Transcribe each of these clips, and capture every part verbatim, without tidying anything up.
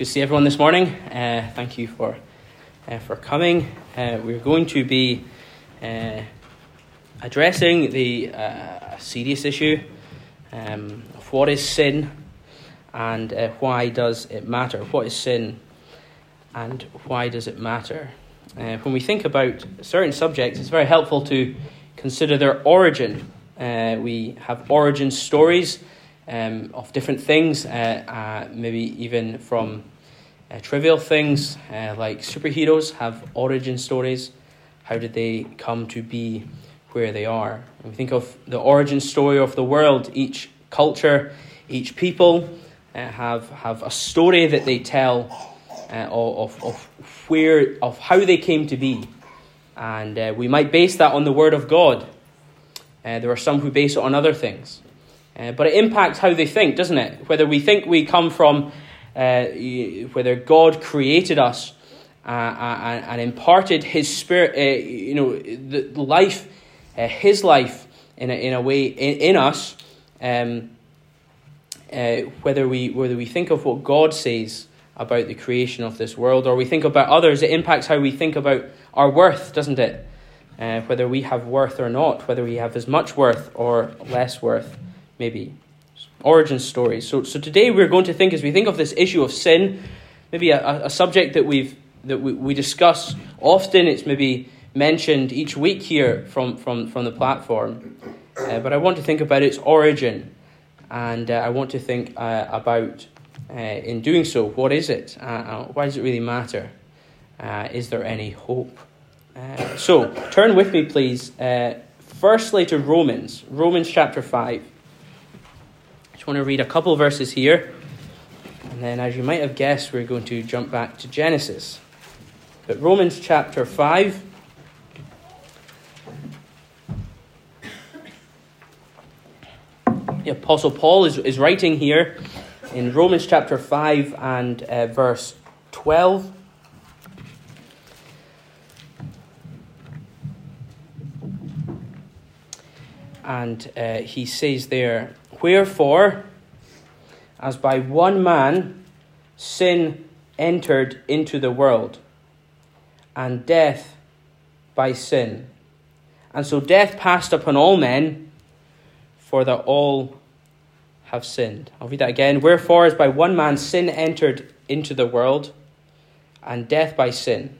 Good to see everyone this morning. Uh, thank you for uh, for coming. Uh, we're going to be uh, addressing the uh, serious issue um, of what is sin and uh, why does it matter. What is sin and why does it matter? Uh, when we think about certain subjects, it's very helpful to consider their origin. Uh, we have origin stories Um, of different things, uh, uh, maybe even from uh, trivial things uh, like superheroes have origin stories. How did they come to be where they are? When we think of the origin story of the world, each culture, each people uh, have have a story that they tell uh, of of where of how they came to be, and uh, we might base that on the Word of God. Uh, there are some who base it on other things. Uh, but it impacts how they think, doesn't it? Whether we think we come from, uh, whether God created us uh, and imparted His Spirit, uh, you know, the life, uh, His life in a, in a way in, in us. Um, uh, whether we whether we think of what God says about the creation of this world, or we think about others, it impacts how we think about our worth, doesn't it? Uh, whether we have worth or not, whether we have as much worth or less worth. Maybe origin stories. So, so today we're going to think, as we think of this issue of sin, maybe a, a subject that we've that we, we discuss often. It's maybe mentioned each week here from from from the platform. Uh, but I want to think about its origin, and uh, I want to think uh, about, uh, in doing so, what is it? Uh, uh, why does it really matter? Uh, is there any hope? Uh, so, turn with me, please. Uh, firstly, to Romans, Romans chapter five. I just want to read a couple verses here, and then, as you might have guessed, we're going to jump back to Genesis. But Romans chapter five, the Apostle Paul is, is writing here in Romans chapter five and uh, verse twelve. And uh, he says there, "Wherefore, as by one man sin entered into the world, and death by sin. And so death passed upon all men, for that all have sinned." I'll read that again. "Wherefore, as by one man sin entered into the world, and death by sin.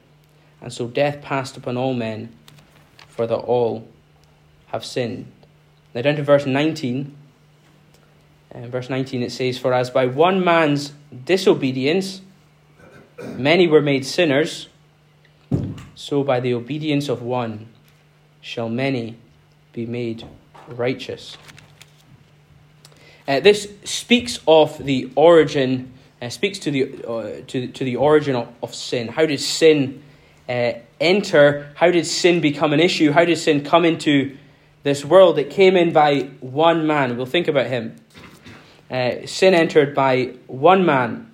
And so death passed upon all men, for that all have sinned." Now down to verse nineteen. In verse nineteen it says, "For as by one man's disobedience many were made sinners, so by the obedience of one shall many be made righteous." Uh, this speaks of the origin, uh, speaks to the uh, to to the origin of, of sin. How did sin uh, enter? How did sin become an issue? How did sin come into this world? It came in by one man. We'll think about him. Uh, sin entered by one man.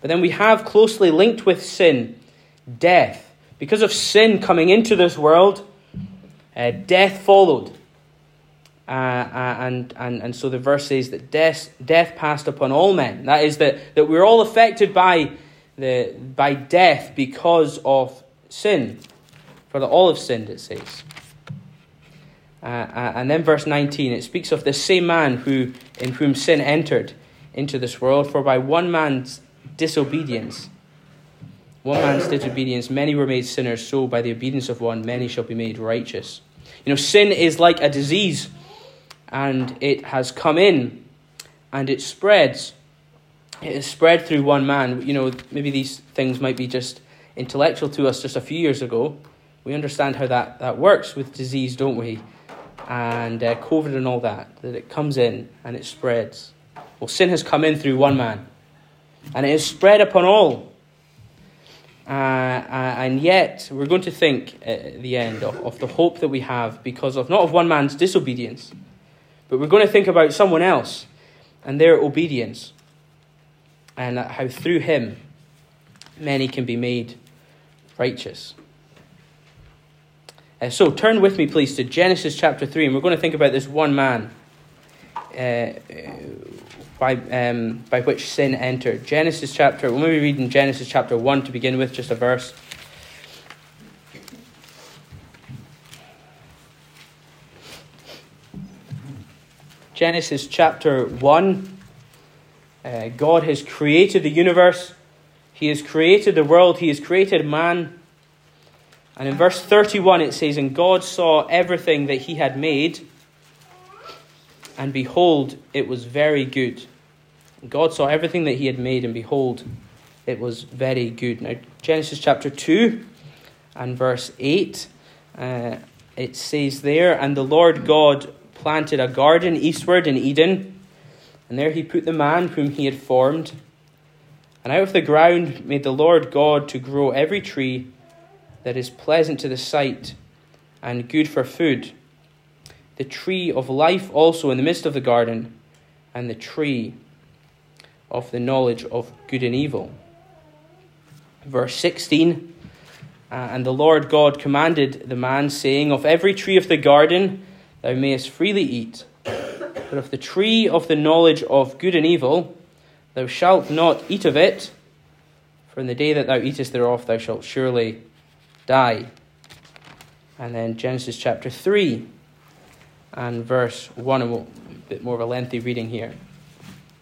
But then we have closely linked with sin, death. Because of sin coming into this world, uh, death followed. Uh, and, and, and so the verse says that death, death passed upon all men. That is, that, that we're all affected by the by death because of sin. For the all have sinned, it says. Uh, and then verse nineteen, it speaks of the same man who in whom sin entered into this world. "For by one man's disobedience, one man's disobedience, many were made sinners. So by the obedience of one, many shall be made righteous." You know, sin is like a disease, and it has come in, and it spreads. It is spread through one man. You know, maybe these things might be just intellectual to us just a few years ago. We understand how that, that works with disease, don't we? And uh, COVID and all that, that it comes in and it spreads. Well, sin has come in through one man, and it is spread upon all. Uh, uh, and yet, we're going to think at the end of, of the hope that we have because of, not of one man's disobedience, but we're going to think about someone else and their obedience, and how through him, many can be made righteous. Uh, so turn with me, please, to Genesis chapter three, and we're going to think about this one man, uh, by um, by which sin entered. Genesis chapter, we'll maybe read in Genesis chapter one to begin with, just a verse. Genesis chapter one, uh, God has created the universe, he has created the world, he has created man. And in verse thirty-one it says, "And God saw everything that he had made, and behold, it was very good." God saw everything that he had made, and behold, it was very good. Now, Genesis chapter two and verse eight, uh, it says there, "And the Lord God planted a garden eastward in Eden, and there he put the man whom he had formed. And out of the ground made the Lord God to grow every tree that is pleasant to the sight and good for food, the tree of life also in the midst of the garden, and the tree of the knowledge of good and evil." Verse sixteen, uh, "And the Lord God commanded the man, saying, Of every tree of the garden thou mayest freely eat, but of the tree of the knowledge of good and evil thou shalt not eat of it, for in the day that thou eatest thereof thou shalt surely die." And then Genesis chapter three and verse one, and we'll, a bit more of a lengthy reading here.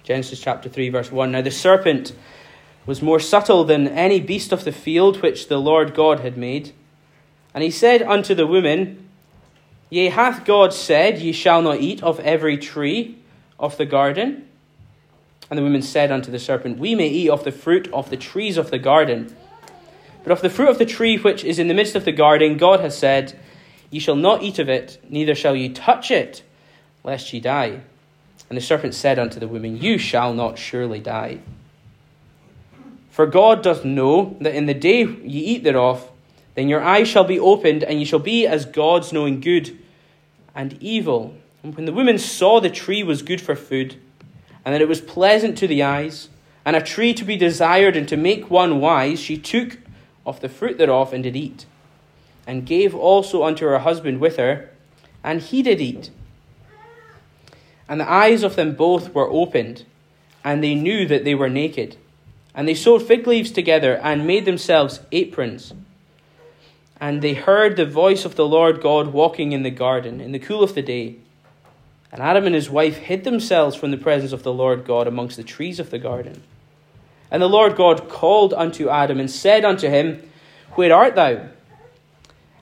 Genesis chapter three, verse one. "Now the serpent was more subtle than any beast of the field which the Lord God had made. And he said unto the woman, Yea, hath God said, Ye shall not eat of every tree of the garden? And the woman said unto the serpent, We may eat of the fruit of the trees of the garden. But of the fruit of the tree which is in the midst of the garden, God has said, Ye shall not eat of it, neither shall ye touch it, lest ye die. And the serpent said unto the woman, You shall not surely die. For God doth know that in the day ye eat thereof, then your eyes shall be opened, and ye shall be as gods, knowing good and evil. And when the woman saw the tree was good for food, and that it was pleasant to the eyes, and a tree to be desired, and to make one wise, she took of the fruit thereof, and did eat, and gave also unto her husband with her, and he did eat. And the eyes of them both were opened, and they knew that they were naked. And they sewed fig leaves together, and made themselves aprons. And they heard the voice of the Lord God walking in the garden, in the cool of the day. And Adam and his wife hid themselves from the presence of the Lord God amongst the trees of the garden. And the Lord God called unto Adam and said unto him, Where art thou?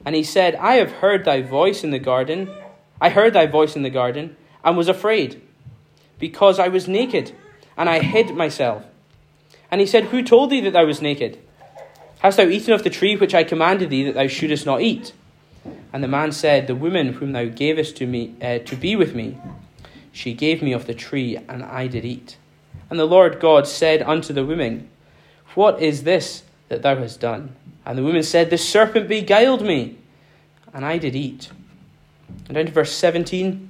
And he said, I have heard thy voice in the garden. I heard thy voice in the garden and was afraid, because I was naked, and I hid myself. And he said, Who told thee that thou was naked? Hast thou eaten of the tree which I commanded thee that thou shouldest not eat? And the man said, The woman whom thou gavest to me uh, to be with me, she gave me of the tree, and I did eat. And the Lord God said unto the woman, What is this that thou hast done? And the woman said, The serpent beguiled me, and I did eat. And down to verse seventeen.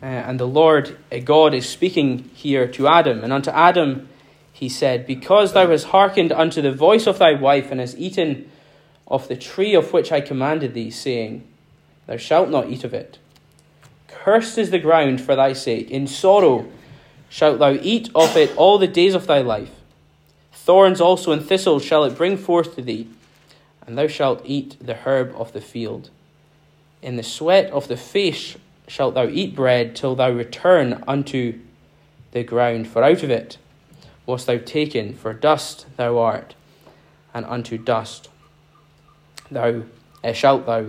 Uh, and the Lord uh, God is speaking here to Adam. And unto Adam he said, Because thou hast hearkened unto the voice of thy wife, and hast eaten of the tree of which I commanded thee, saying, Thou shalt not eat of it. Cursed is the ground for thy sake. In sorrow shalt thou eat of it all the days of thy life. Thorns also and thistles shall it bring forth to thee, and thou shalt eat the herb of the field. In the sweat of the face shalt thou eat bread, till thou return unto the ground, for out of it wast thou taken, for dust thou art, and unto dust thou uh, shalt thou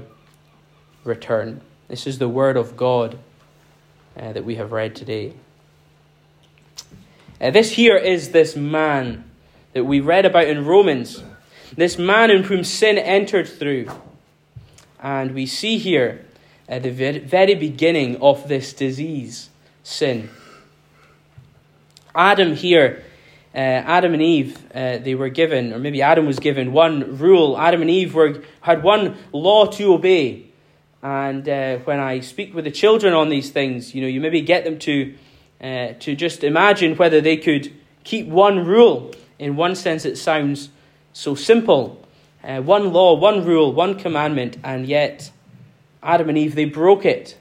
return. This is the word of God uh, that we have read today. Uh, this here is this man that we read about in Romans, this man in whom sin entered through. And we see here at the very beginning of this disease, sin. Adam here, uh, Adam and Eve, uh, they were given, or maybe Adam was given one rule. Adam and Eve were had one law to obey. And uh, when I speak with the children on these things, you know, you maybe get them to uh, to just imagine whether they could keep one rule. In one sense, it sounds so simple. Uh, one law, one rule, one commandment, and yet Adam and Eve, they broke it.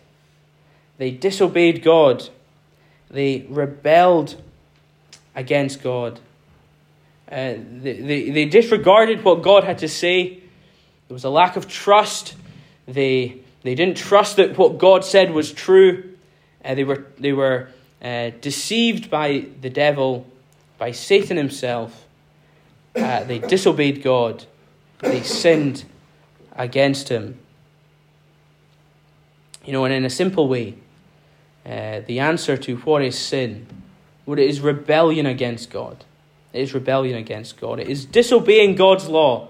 They disobeyed God. They rebelled against God. Uh, they, they, they disregarded what God had to say. There was a lack of trust. They they didn't trust that what God said was true. Uh, they were they were uh, deceived by the devil, by Satan himself. Uh, they disobeyed God. They sinned against him. You know, and in a simple way, uh, the answer to what is sin, what it is rebellion against God. It is rebellion against God. It is disobeying God's law,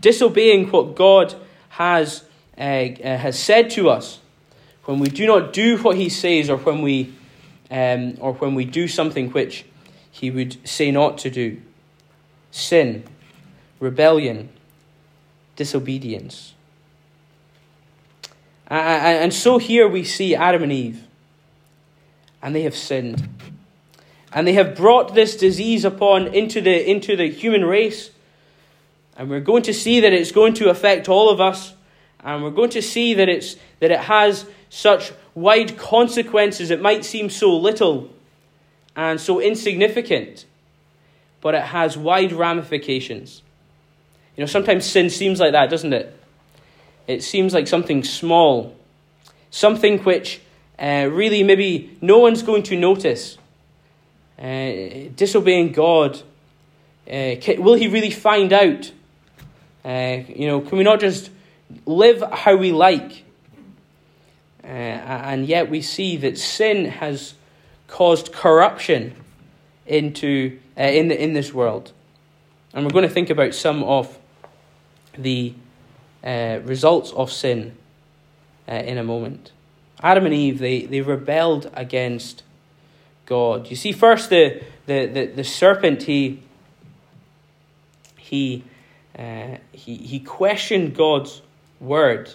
disobeying what God has uh, uh, has said to us. When we do not do what He says, or when we, um, or when we do something which He would say not to do, sin, rebellion, disobedience. And so here we see Adam and Eve, and they have sinned, and they have brought this disease upon into the into the human race, and we're going to see that it's going to affect all of us, and we're going to see that it's that it has such wide consequences. It might seem so little and so insignificant, but it has wide ramifications. You know, sometimes sin seems like that, doesn't it? It seems like something small, something which uh, really maybe no one's going to notice. Uh, disobeying God, uh, can, will He really find out? Uh, you know, can we not just live how we like? Uh, and yet we see that sin has caused corruption into uh, in the in this world, and we're going to think about some of the Uh, results of sin uh, in a moment. Adam and Eve, they, they rebelled against God. You see, first the the, the, the serpent, he he, uh, he he questioned God's word.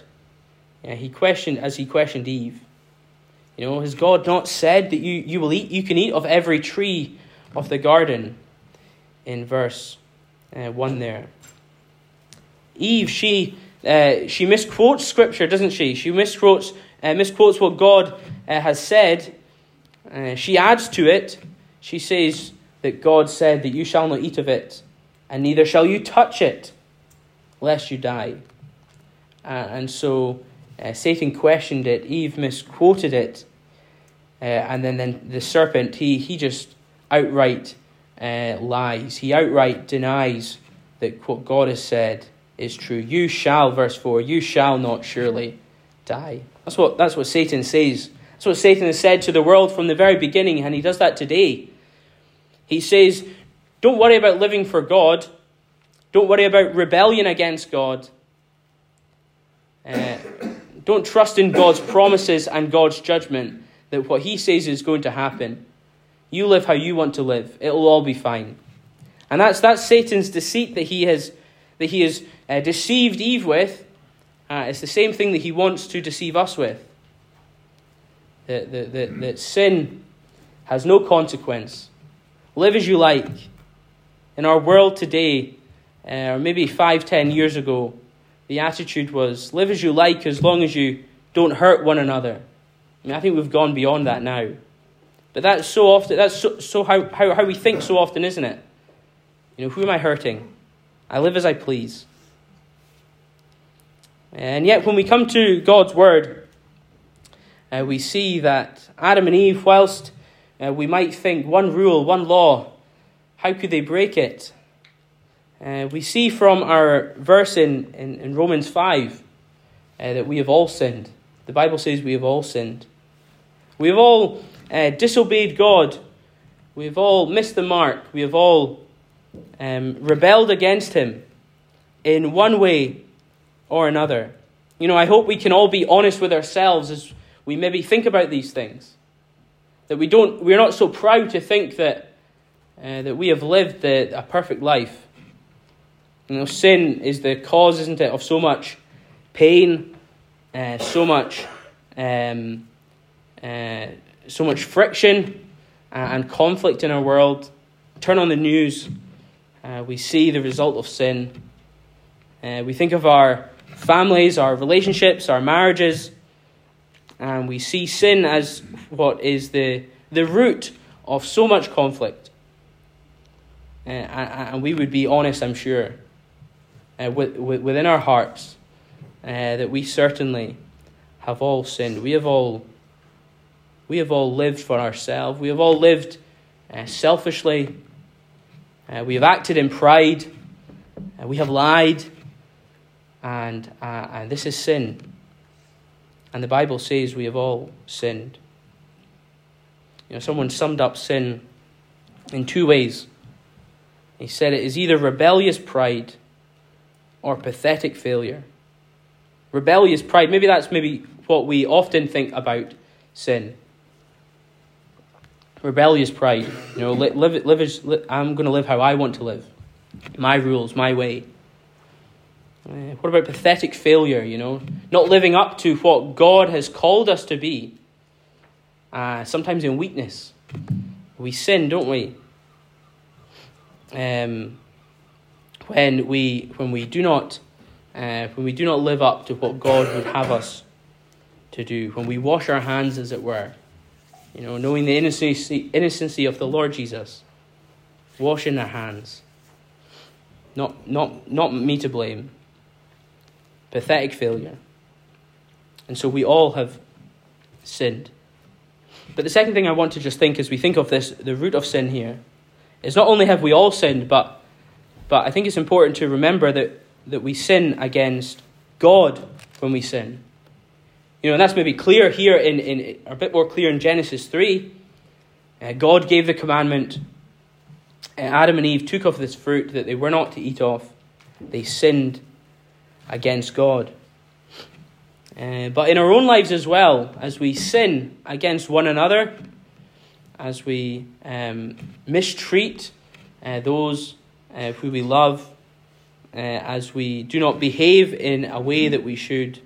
Yeah, he questioned as he questioned Eve. You know, has God not said that you, you will eat? You can eat of every tree of the garden. In verse uh, one, there, Eve she. Uh, she misquotes Scripture, doesn't she? She misquotes uh, misquotes what God uh, has said. Uh, she adds to it. She says that God said that you shall not eat of it, and neither shall you touch it, lest you die. Uh, and so uh, Satan questioned it. Eve misquoted it, uh, and then, then the serpent he he just outright uh, lies. He outright denies that what God has said is true. You shall, verse four, you shall not surely die. That's what that's what Satan says. That's what Satan has said to the world from the very beginning, and he does that today. He says, don't worry about living for God. Don't worry about rebellion against God. Uh, don't trust in God's promises and God's judgment, that what He says is going to happen. You live how you want to live. It'll all be fine. And that's that's Satan's deceit that he has that he has uh, deceived Eve with. Uh, it's the same thing that he wants to deceive us with. That, that, that, that sin has no consequence. Live as you like. In our world today, uh, or maybe five, ten years ago, the attitude was, live as you like as long as you don't hurt one another. I mean, I think we've gone beyond that now. But that's so often, that's so, so how, how, how we think so often, isn't it? You know, who am I hurting? I live as I please. And yet when we come to God's word, uh, we see that Adam and Eve, whilst uh, we might think one rule, one law, how could they break it? Uh, we see from our verse in, in, in Romans five uh, that we have all sinned. The Bible says we have all sinned. We have all uh, disobeyed God. We have all missed the mark. We have all Um, rebelled against Him in one way or another. You know, I hope we can all be honest with ourselves as we maybe think about these things. That we don't, we're not so proud to think that uh, that we have lived the, a perfect life. You know, sin is the cause, isn't it, of so much pain, uh, so much, um, uh, so much friction and conflict in our world. Turn on the news. Uh, we see the result of sin. Uh, we think of our families, our relationships, our marriages, and we see sin as what is the the root of so much conflict. Uh, and we would be honest, I'm sure, uh, with, with, within our hearts, uh, that we certainly have all sinned. We have all, we have all lived for ourselves. We have all lived uh, selfishly. Uh, we have acted in pride. Uh, we have lied, and uh, and this is sin. And the Bible says we have all sinned. You know, someone summed up sin in two ways. He said it is either rebellious pride or pathetic failure. Rebellious pride, maybe that's maybe what we often think about sin. Rebellious pride, you know, live, live, live, I'm going to live how I want to live. My rules, my way. Uh, what about pathetic failure, you know? Not living up to what God has called us to be. Uh, sometimes in weakness. We sin, don't we? Um, when we when we do not uh, when we do not live up to what God would have us to do, when we wash our hands, as it were, you know, knowing the innocency innocency of the Lord Jesus, washing our hands, not not not me to blame. Pathetic failure. And so we all have sinned. But the second thing I want to just think as we think of this, the root of sin here. It's not only have we all sinned, but but I think it's important to remember that, that we sin against God when we sin. You know, and that's maybe clear here, in, in a bit more clear in Genesis three. Uh, God gave the commandment. Uh, Adam and Eve took of this fruit that they were not to eat of. They sinned against God. Uh, but in our own lives as well, as we sin against one another, as we um, mistreat uh, those uh, who we love, uh, as we do not behave in a way that we should.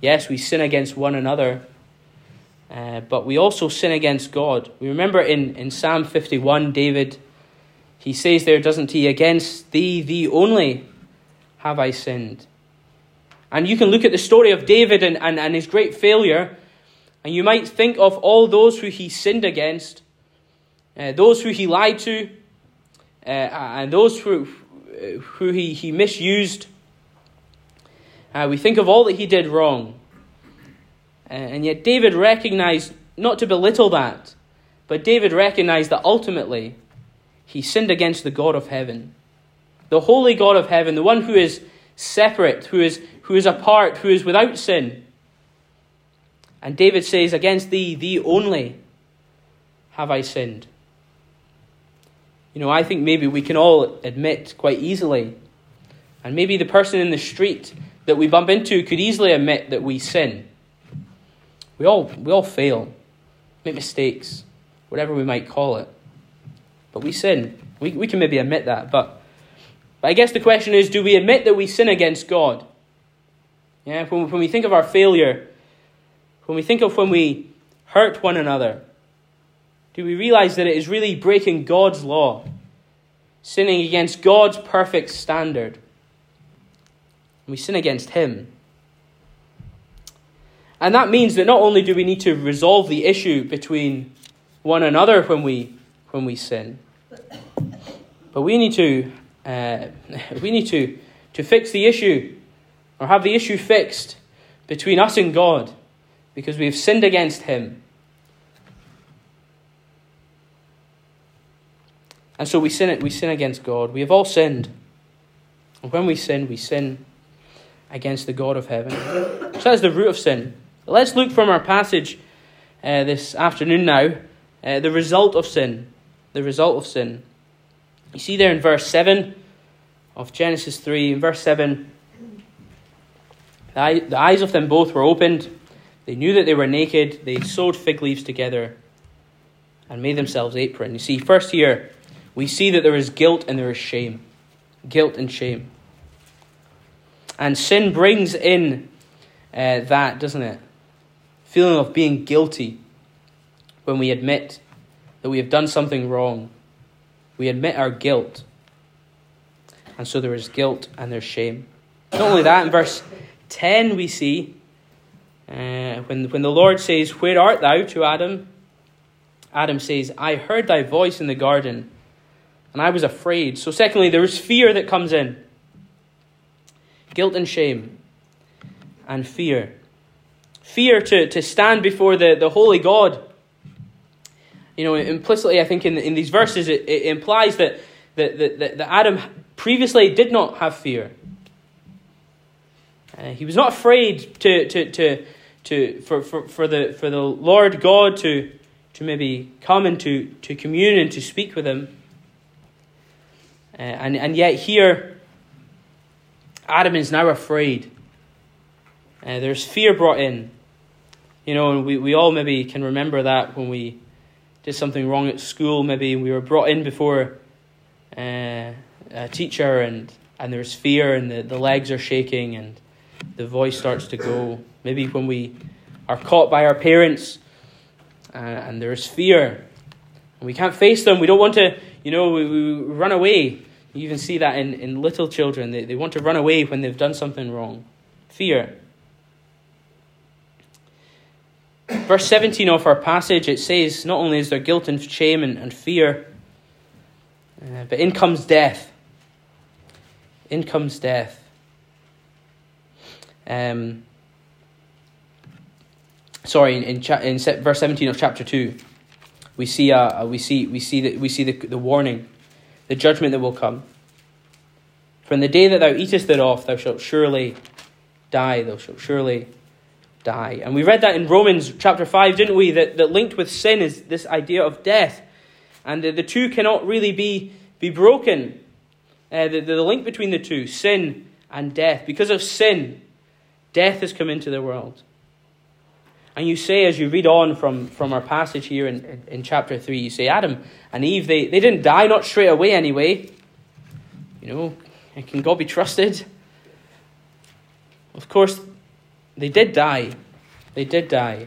Yes, we sin against one another, uh, but we also sin against God. We remember in, in Psalm fifty-one, David, he says there, doesn't he, against thee, thee only, have I sinned. And you can look at the story of David and, and, and his great failure, and you might think of all those who he sinned against, uh, those who he lied to, uh, and those who who he, he misused. Uh, we think of all that he did wrong. Uh, and yet David recognized, not to belittle that, but David recognized that ultimately he sinned against the God of heaven. The holy God of heaven, the one who is separate, who is who is apart, who is without sin. And David says, against thee, thee only, have I sinned. You know, I think maybe we can all admit quite easily, and maybe the person in the street that we bump into could easily admit that we sin. We all we all fail, make mistakes, whatever we might call it. But we sin. We we can maybe admit that. But, but I guess the question is, do we admit that we sin against God? Yeah, when, when we think of our failure, when we think of when we hurt one another, do we realize that it is really breaking God's law, sinning against God's perfect standard? We sin against Him. And that means that not only do we need to resolve the issue between one another when we when we sin, but we need to uh, we need to to fix the issue, or have the issue fixed between us and God, because we have sinned against Him. And so we sin it. We sin against God. We have all sinned. And when we sin, we sin against the God of heaven. So that's the root of sin. Let's look from our passage uh, this afternoon now. Uh, the result of sin. The result of sin. You see there in verse seven of Genesis three. In verse seven, the eyes of them both were opened. They knew that they were naked. They sewed fig leaves together and made themselves aprons. You see, first here, we see that there is guilt and there is shame. Guilt and shame. And sin brings in uh, that, doesn't it? Feeling of being guilty when we admit that we have done something wrong. We admit our guilt. And so there is guilt and there's shame. Not only that, in verse ten we see, Uh, when, when the Lord says, "Where art thou?" to Adam, Adam says, I heard thy voice in the garden, and I was afraid. So secondly, there is fear that comes in. Guilt and shame and fear. Fear to, to stand before the, the holy God. You know, implicitly, I think in in these verses, it, it implies that, that, that, that Adam previously did not have fear. Uh, he was not afraid to to to to for, for, for the for the Lord God to to maybe come and to, to commune and to speak with him. Uh, and and yet here, Adam is now afraid. Uh, there's fear brought in, you know, and we, we all maybe can remember that when we did something wrong at school. Maybe we were brought in before uh, a teacher, and and there's fear, and the, the legs are shaking, and the voice starts to go. Maybe when we are caught by our parents, uh, and there's fear, and we can't face them. We don't want to, you know, we, we run away. You even see that in, in little children. They, they want to run away when they've done something wrong. Fear. Verse seventeen of our passage, it says, not only is there guilt and shame and, and fear, uh, but in comes death. In comes death. Um, sorry, in in, cha- in verse seventeen of chapter two, we see uh we see we see that we see the the warning, the judgment that will come. From the day that thou eatest thereof, thou shalt surely die. Thou shalt surely die. And we read that in Romans chapter five, didn't we? That, that linked with sin is this idea of death. And the, the two cannot really be, be broken. Uh, the, the link between the two, sin and death. Because of sin, death has come into the world. And you say, as you read on from, from our passage here in, in chapter three, you say, Adam and Eve, they, they didn't die, not straight away anyway. You know, can God be trusted? Of course, They did die. They did die.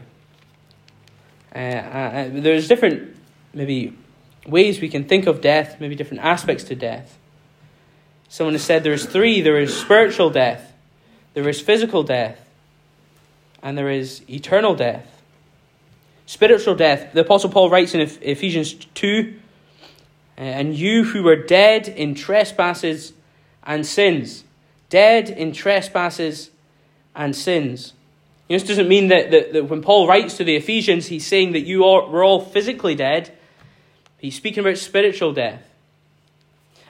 Uh, uh, there's different, maybe, ways we can think of death, maybe different aspects to death. Someone has said there is three. There is spiritual death, there is physical death, and there is eternal death. Spiritual death, the Apostle Paul writes in Ephesians two, and you who were dead in trespasses and sins. Dead in trespasses and sins. You know, this doesn't mean that, that, that when Paul writes to the Ephesians, he's saying that you are, were all physically dead. He's speaking about spiritual death.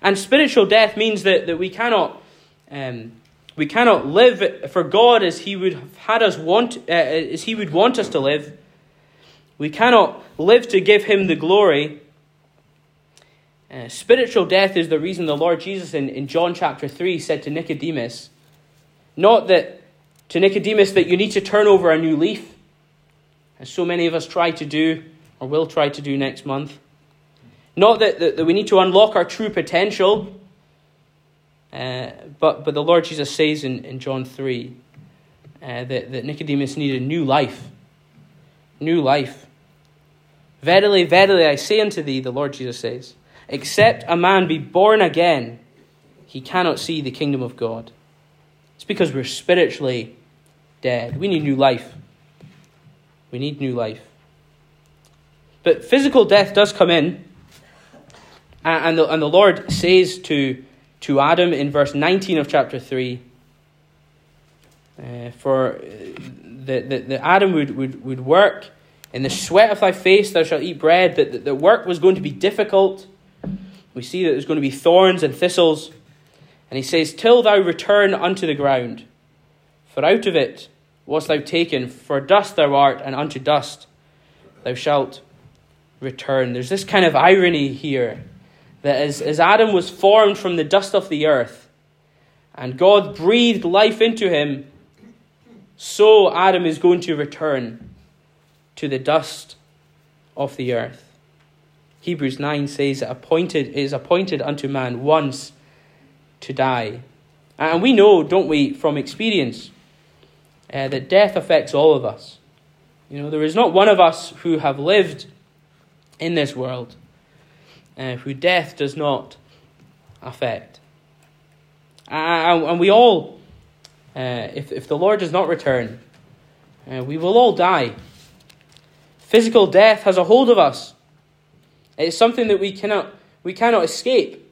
And spiritual death means that, that we cannot um, we cannot live for God as He would have had us want uh, as He would want us to live. We cannot live to give Him the glory. Uh, spiritual death is the reason the Lord Jesus in, in John chapter three said to Nicodemus, not that To Nicodemus, that you need to turn over a new leaf, as so many of us try to do, or will try to do next month. Not that, that, that we need to unlock our true potential, uh, but but the Lord Jesus says in, in John three uh, that, that Nicodemus needed new life. New life. Verily, verily, I say unto thee, the Lord Jesus says, except a man be born again, he cannot see the kingdom of God. It's because we're spiritually dead. We need new life. We need new life. But physical death does come in. And the, and the Lord says to, to Adam in verse nineteen of chapter three, uh, for that the, the Adam would, would, would work. In the sweat of thy face thou shalt eat bread. That the, the work was going to be difficult. We see that there's going to be thorns and thistles. And he says, till thou return unto the ground, for out of it wast thou taken, for dust thou art, and unto dust thou shalt return. There's this kind of irony here, that as, as Adam was formed from the dust of the earth, and God breathed life into him, so Adam is going to return to the dust of the earth. Hebrews nine says, appointed, it is appointed unto man once to die. And we know, don't we, from experience, uh, that death affects all of us. You know, there is not one of us who have lived in this world uh, who death does not affect. Uh, and we all, uh, if, if the Lord does not return, uh, we will all die. Physical death has a hold of us. It's something that we cannot we cannot escape.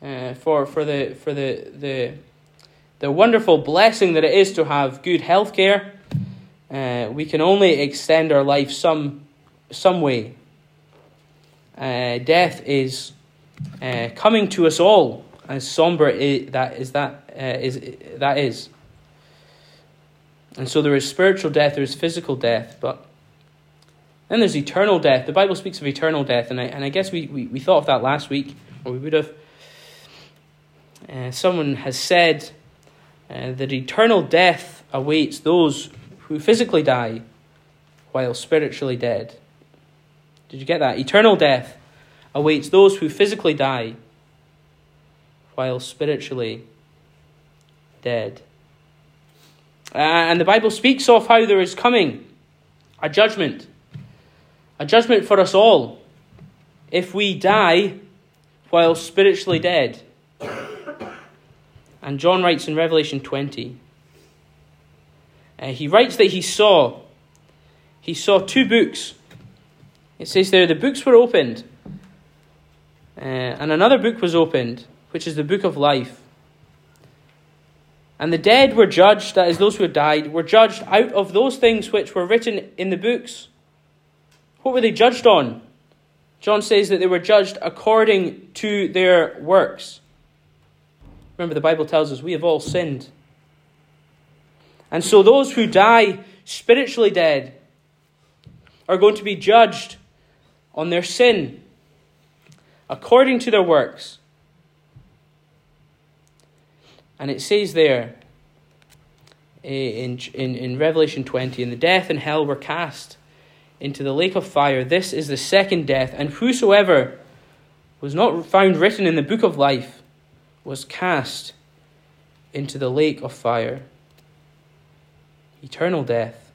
Uh, for for the for the the the wonderful blessing that it is to have good healthcare, uh, we can only extend our life some some way. Uh, death is uh, coming to us all, as somber is, that is that uh, is that is. And so there is spiritual death, there is physical death, but then there's eternal death. The Bible speaks of eternal death, and I and I guess we, we, we thought of that last week, or we would have. Uh, someone has said uh, that eternal death awaits those who physically die while spiritually dead. Did you get that? Eternal death awaits those who physically die while spiritually dead. Uh, and the Bible speaks of how there is coming a judgment. A judgment for us all if we die while spiritually dead. And John writes in Revelation twenty. Uh, he writes that he saw, he saw two books. It says there, the books were opened. Uh, and another book was opened, which is the book of life. And the dead were judged, that is, those who had died, were judged out of those things which were written in the books. What were they judged on? John says that they were judged according to their works. Remember, the Bible tells us we have all sinned. And so those who die spiritually dead are going to be judged on their sin according to their works. And it says there in, in, in Revelation twenty, and the death and hell were cast into the lake of fire. This is the second death, and whosoever was not found written in the book of life was cast into the lake of fire. Eternal death.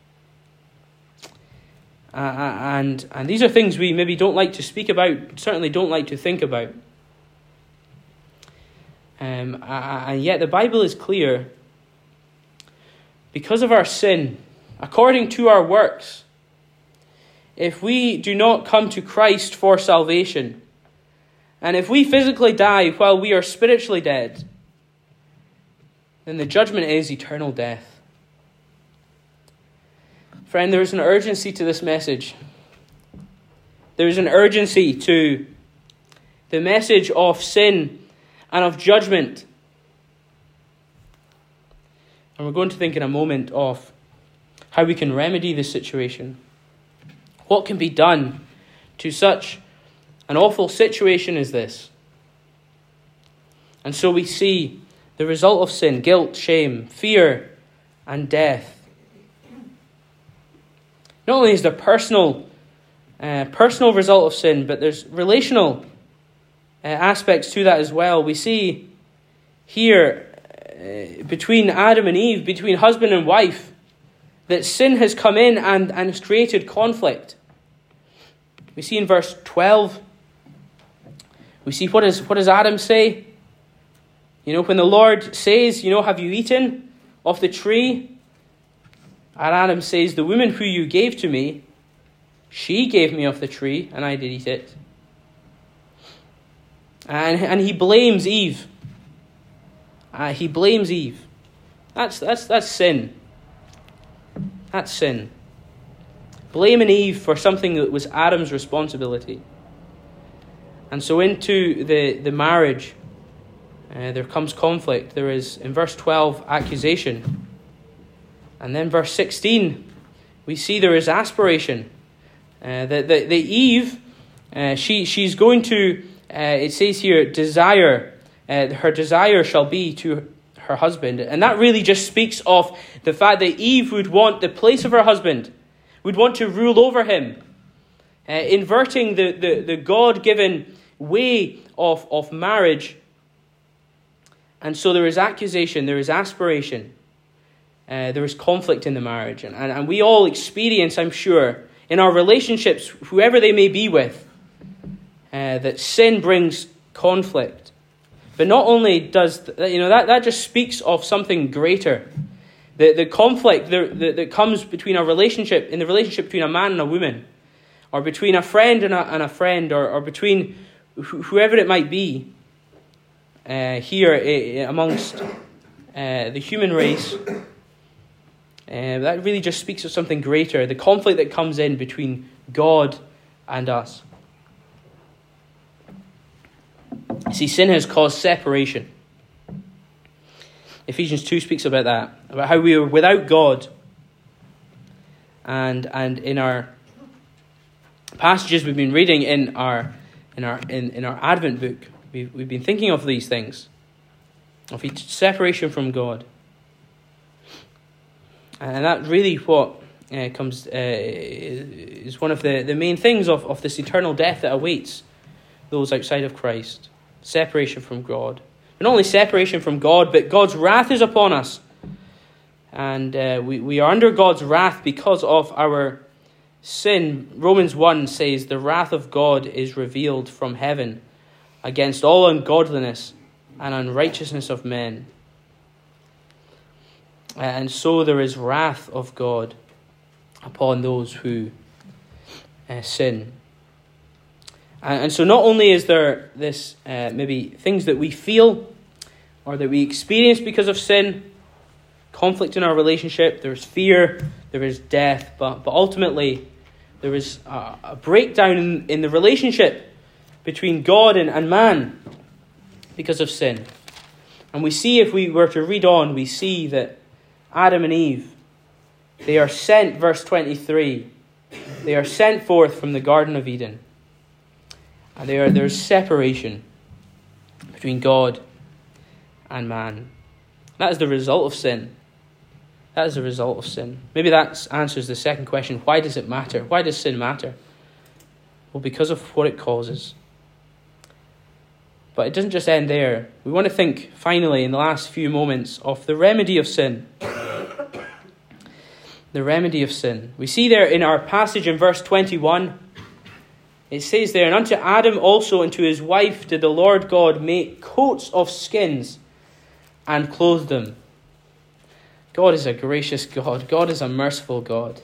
Uh, and, and these are things we maybe don't like to speak about, certainly don't like to think about. Um, and yet the Bible is clear. Because of our sin, according to our works, if we do not come to Christ for salvation, and if we physically die while we are spiritually dead, then the judgment is eternal death. Friend, there is an urgency to this message. There is an urgency to the message of sin and of judgment. And we're going to think in a moment of how we can remedy this situation. What can be done to such an awful situation is this? And so we see the result of sin, guilt, shame, fear, and death. Not only is there personal, uh, personal result of sin, but there's relational uh, aspects to that as well. We see here uh, between Adam and Eve, between husband and wife, that sin has come in and, and has created conflict. We see in verse twelve, we see what is what does Adam say? You know, when the Lord says, you know, have you eaten of the tree? And Adam says, the woman who you gave to me, she gave me of the tree, and I did eat it. And and he blames Eve. Uh, he blames Eve. That's that's that's sin. That's sin. Blaming Eve for something that was Adam's responsibility. And so into the, the marriage, uh, there comes conflict. There is, in verse twelve, accusation. And then verse sixteen, we see there is aspiration. Uh, the, the, the Eve, uh, she she's going to, uh, it says here, desire. Uh, her desire shall be to her husband. And that really just speaks of the fact that Eve would want the place of her husband, would want to rule over him. Uh, inverting the, the, the God-given way of, of marriage. And so there is accusation, there is aspiration, uh, there is conflict in the marriage. And, and, and we all experience, I'm sure, in our relationships, whoever they may be with, uh, that sin brings conflict. But not only does, th- you know, that, that just speaks of something greater. The, the conflict that, that, that comes between a relationship, in the relationship between a man and a woman, or between a friend and a, and a friend, or, or between wh- whoever it might be uh, here uh, amongst uh, the human race, uh, that really just speaks of something greater, the conflict that comes in between God and us. See, sin has caused separation. Ephesians two speaks about that, about how we are without God. And and in our passages we've been reading in our in our in, in our Advent book, we've we've been thinking of these things, of separation from God. And that's really what uh, comes uh, is one of the, the main things of, of this eternal death that awaits those outside of Christ. Separation from God. But not only separation from God, but God's wrath is upon us. And uh, we, we are under God's wrath because of our sin. Romans one says, the wrath of God is revealed from heaven against all ungodliness and unrighteousness of men. And so there is wrath of God upon those who uh, sin. And, and so not only is there this uh, maybe things that we feel or that we experience because of sin, conflict in our relationship, there's fear, there is death, but, but ultimately there is a, a breakdown in, in the relationship between God and, and man because of sin. And we see, if we were to read on, we see that Adam and Eve, they are sent, verse twenty-three, they are sent forth from the Garden of Eden. And they are, there is separation between God and man. That is the result of sin. That is the result of sin. Maybe that answers the second question. Why does it matter? Why does sin matter? Well, because of what it causes. But it doesn't just end there. We want to think, finally, in the last few moments, of the remedy of sin. The remedy of sin. We see there in our passage in verse twenty-one, it says there, and unto Adam also and to his wife did the Lord God make coats of skins and clothe them. God is a gracious God. God is a merciful God.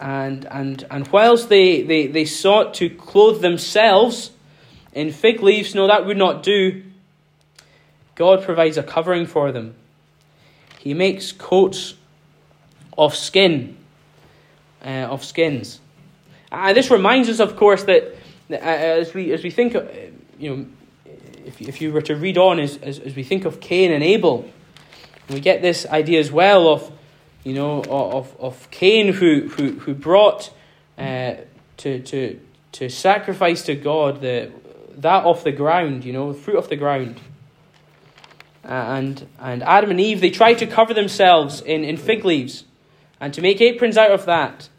And and and whilst they, they, they sought to clothe themselves in fig leaves, no, that would not do. God provides a covering for them. He makes coats of skin, uh, of skins. And uh, this reminds us, of course, that uh, as we as we think, uh, you know, If if you were to read on as, as as we think of Cain and Abel, we get this idea as well of, you know, of of Cain who who who brought uh, to to to sacrifice to God the that off the ground, you know, fruit of the ground. And and Adam and Eve, they tried to cover themselves in, in fig leaves, and to make aprons out of that.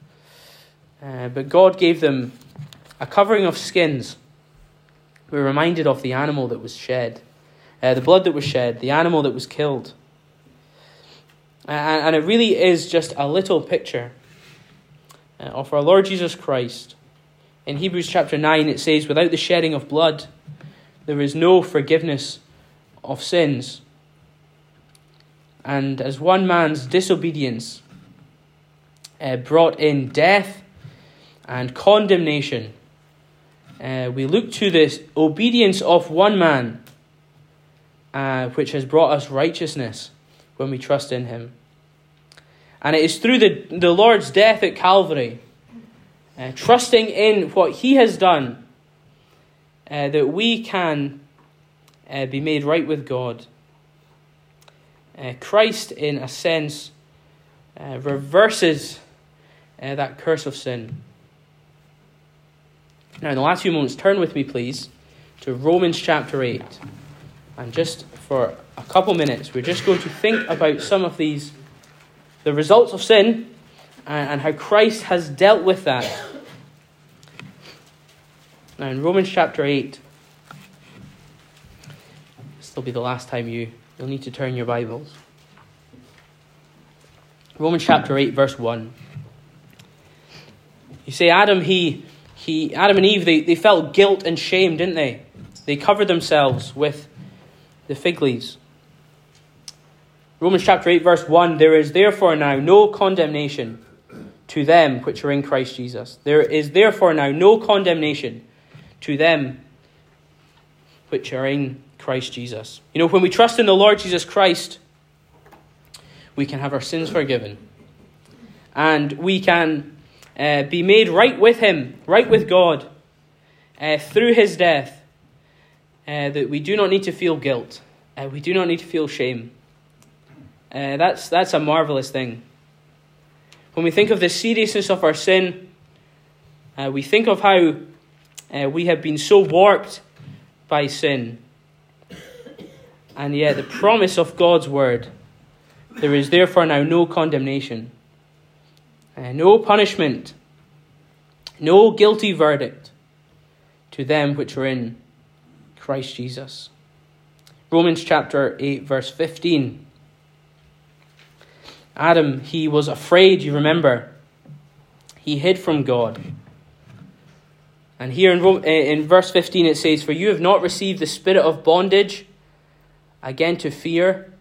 Uh, but God gave them a covering of skins. We're reminded of the animal that was shed, uh, the blood that was shed, the animal that was killed. And, and it really is just a little picture uh, of our Lord Jesus Christ. In Hebrews chapter nine, it says, without the shedding of blood, there is no forgiveness of sins. And as one man's disobedience uh, brought in death and condemnation, Uh, we look to this obedience of one man, uh, which has brought us righteousness when we trust in him. And it is through the, the Lord's death at Calvary, uh, trusting in what he has done, uh, that we can uh, be made right with God. Uh, Christ, in a sense, uh, reverses uh, that curse of sin. Now, in the last few moments, turn with me, please, to Romans chapter eight. And just for a couple minutes, we're just going to think about some of these, the results of sin, and, and how Christ has dealt with that. Now, in Romans chapter eight, this will be the last time you, you'll need to turn your Bibles. Romans chapter eight, verse one. You say, Adam, he... He, Adam and Eve, they, they felt guilt and shame, didn't they? They covered themselves with the fig leaves. Romans chapter eight, verse one, there is therefore now no condemnation to them which are in Christ Jesus. There is therefore now no condemnation to them which are in Christ Jesus. You know, when we trust in the Lord Jesus Christ, we can have our sins forgiven. And we can uh, be made right with him, right with God, uh, through his death. Uh, that we do not need to feel guilt. Uh, we do not need to feel shame. Uh, that's that's a marvelous thing. When we think of the seriousness of our sin, uh, we think of how uh, we have been so warped by sin. And yet the promise of God's word, there is therefore now no condemnation, uh, no punishment, no guilty verdict to them which are in Christ Jesus. Romans chapter eight, verse fifteen. Adam, he was afraid, you remember. He hid from God. And here in, Rome, in verse fifteen it says, "For you have not received the spirit of bondage, again to fear,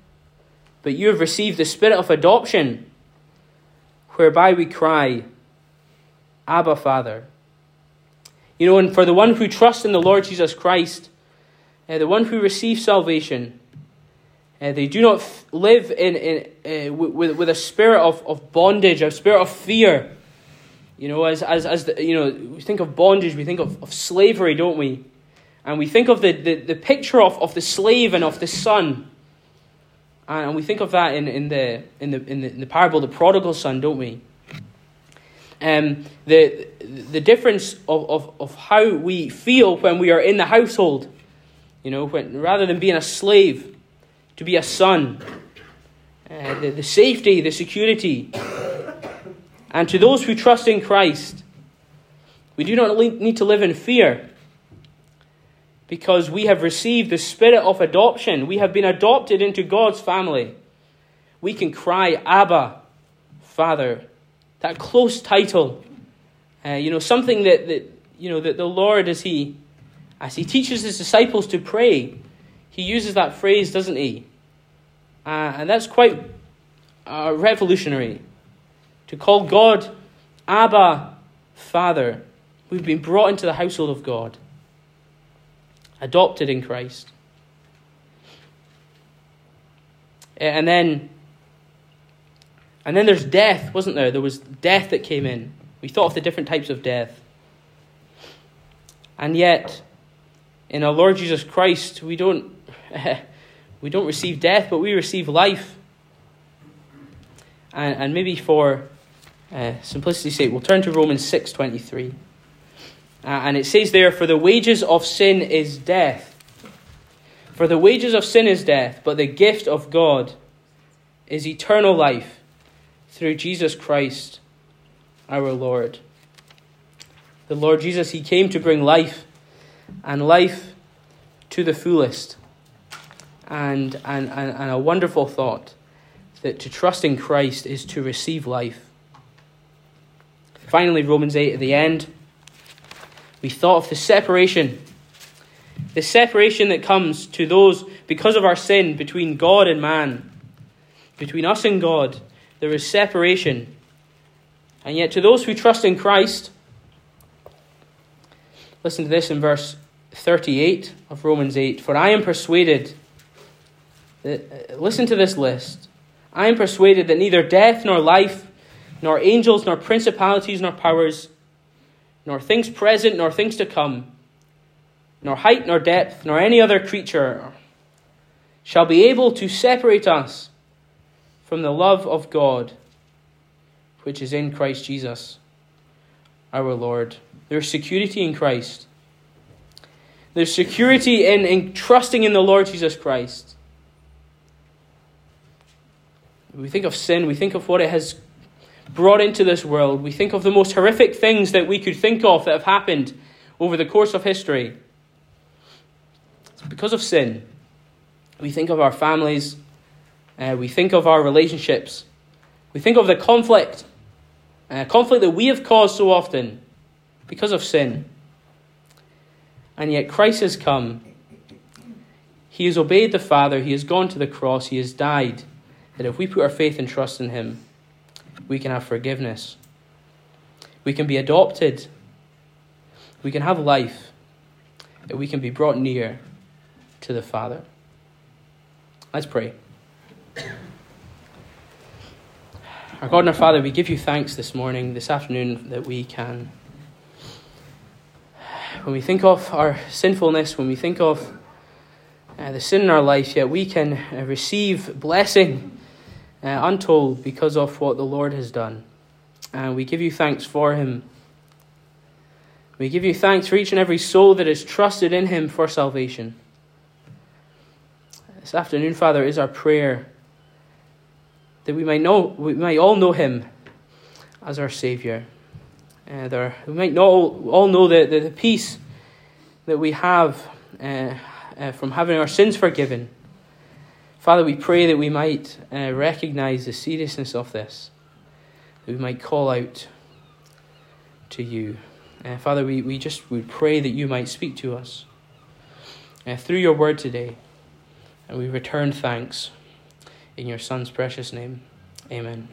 but you have received the spirit of adoption, whereby we cry, Abba, Father." You know, and for the one who trusts in the Lord Jesus Christ, uh, the one who receives salvation, Uh, they do not f- live in, in uh, with with a spirit of, of bondage, a spirit of fear. You know, as as as the, you know, we think of bondage, we think of, of slavery, don't we? And we think of the, the, the picture of, of the slave and of the son, and we think of that in, in the in the in the in the parable of the prodigal son, don't we? Um, the the difference of, of, of how we feel when we are in the household, you know, when rather than being a slave, to be a son, uh, the, the safety, the security. And to those who trust in Christ, we do not le- need to live in fear, because we have received the spirit of adoption. We have been adopted into God's family. We can cry, Abba, Father. That close title, uh, you know, something that, that you know that the Lord, as he as he teaches his disciples to pray, he uses that phrase, doesn't he? Uh, and that's quite uh, revolutionary. To call God Abba, Father. We've been brought into the household of God. Adopted in Christ. And then, and then there's death, wasn't there? There was death that came in. We thought of the different types of death. And yet, in our Lord Jesus Christ, we don't we don't receive death, but we receive life. And, and maybe for uh, simplicity's sake, we'll turn to Romans six twenty-three. Uh, and it says there, "For the wages of sin is death. For the wages of sin is death, but the gift of God is eternal life through Jesus Christ our Lord." The Lord Jesus, he came to bring life, and life to the fullest. And, and and and a wonderful thought, that to trust in Christ is to receive life. Finally, Romans eight at the end, we thought of the separation. The separation that comes to those, because of our sin, between God and man. Between us and God, there is separation. And yet to those who trust in Christ, listen to this in verse thirty-eight of Romans eight. "For I am persuaded that," listen to this list, "I am persuaded that neither death nor life, nor angels, nor principalities, nor powers, nor things present, nor things to come, nor height, nor depth, nor any other creature shall be able to separate us from the love of God, which is in Christ Jesus, our Lord." There's security in Christ. There's security in, in trusting in the Lord Jesus Christ. We think of sin, we think of what it has brought into this world. We think of the most horrific things that we could think of that have happened over the course of history. It's because of sin. We think of our families, uh, we think of our relationships, we think of the conflict, uh, conflict that we have caused so often, because of sin. And yet Christ has come. He has obeyed the Father. He has gone to the cross. He has died. That if we put our faith and trust in him, we can have forgiveness We can be adopted. We can have life. We can be brought near to the Father. Let's pray. Our God and our Father, we give you thanks this morning, this afternoon, that we can, when we think of our sinfulness, when we think of uh, the sin in our life, yet we can uh, receive blessing uh, untold because of what the Lord has done. And we give you thanks for him. We give you thanks for each and every soul that is trusted in him for salvation. This afternoon, Father, is our prayer, that we might know, we might all know him as our Saviour. Uh, there, we might not all, all know the, the, the peace that we have uh, uh, from having our sins forgiven. Father, we pray that we might uh, recognise the seriousness of this, that we might call out to you. Uh, Father, we, we just would pray that you might speak to us uh, through your word today, and we return thanks in your Son's precious name. Amen.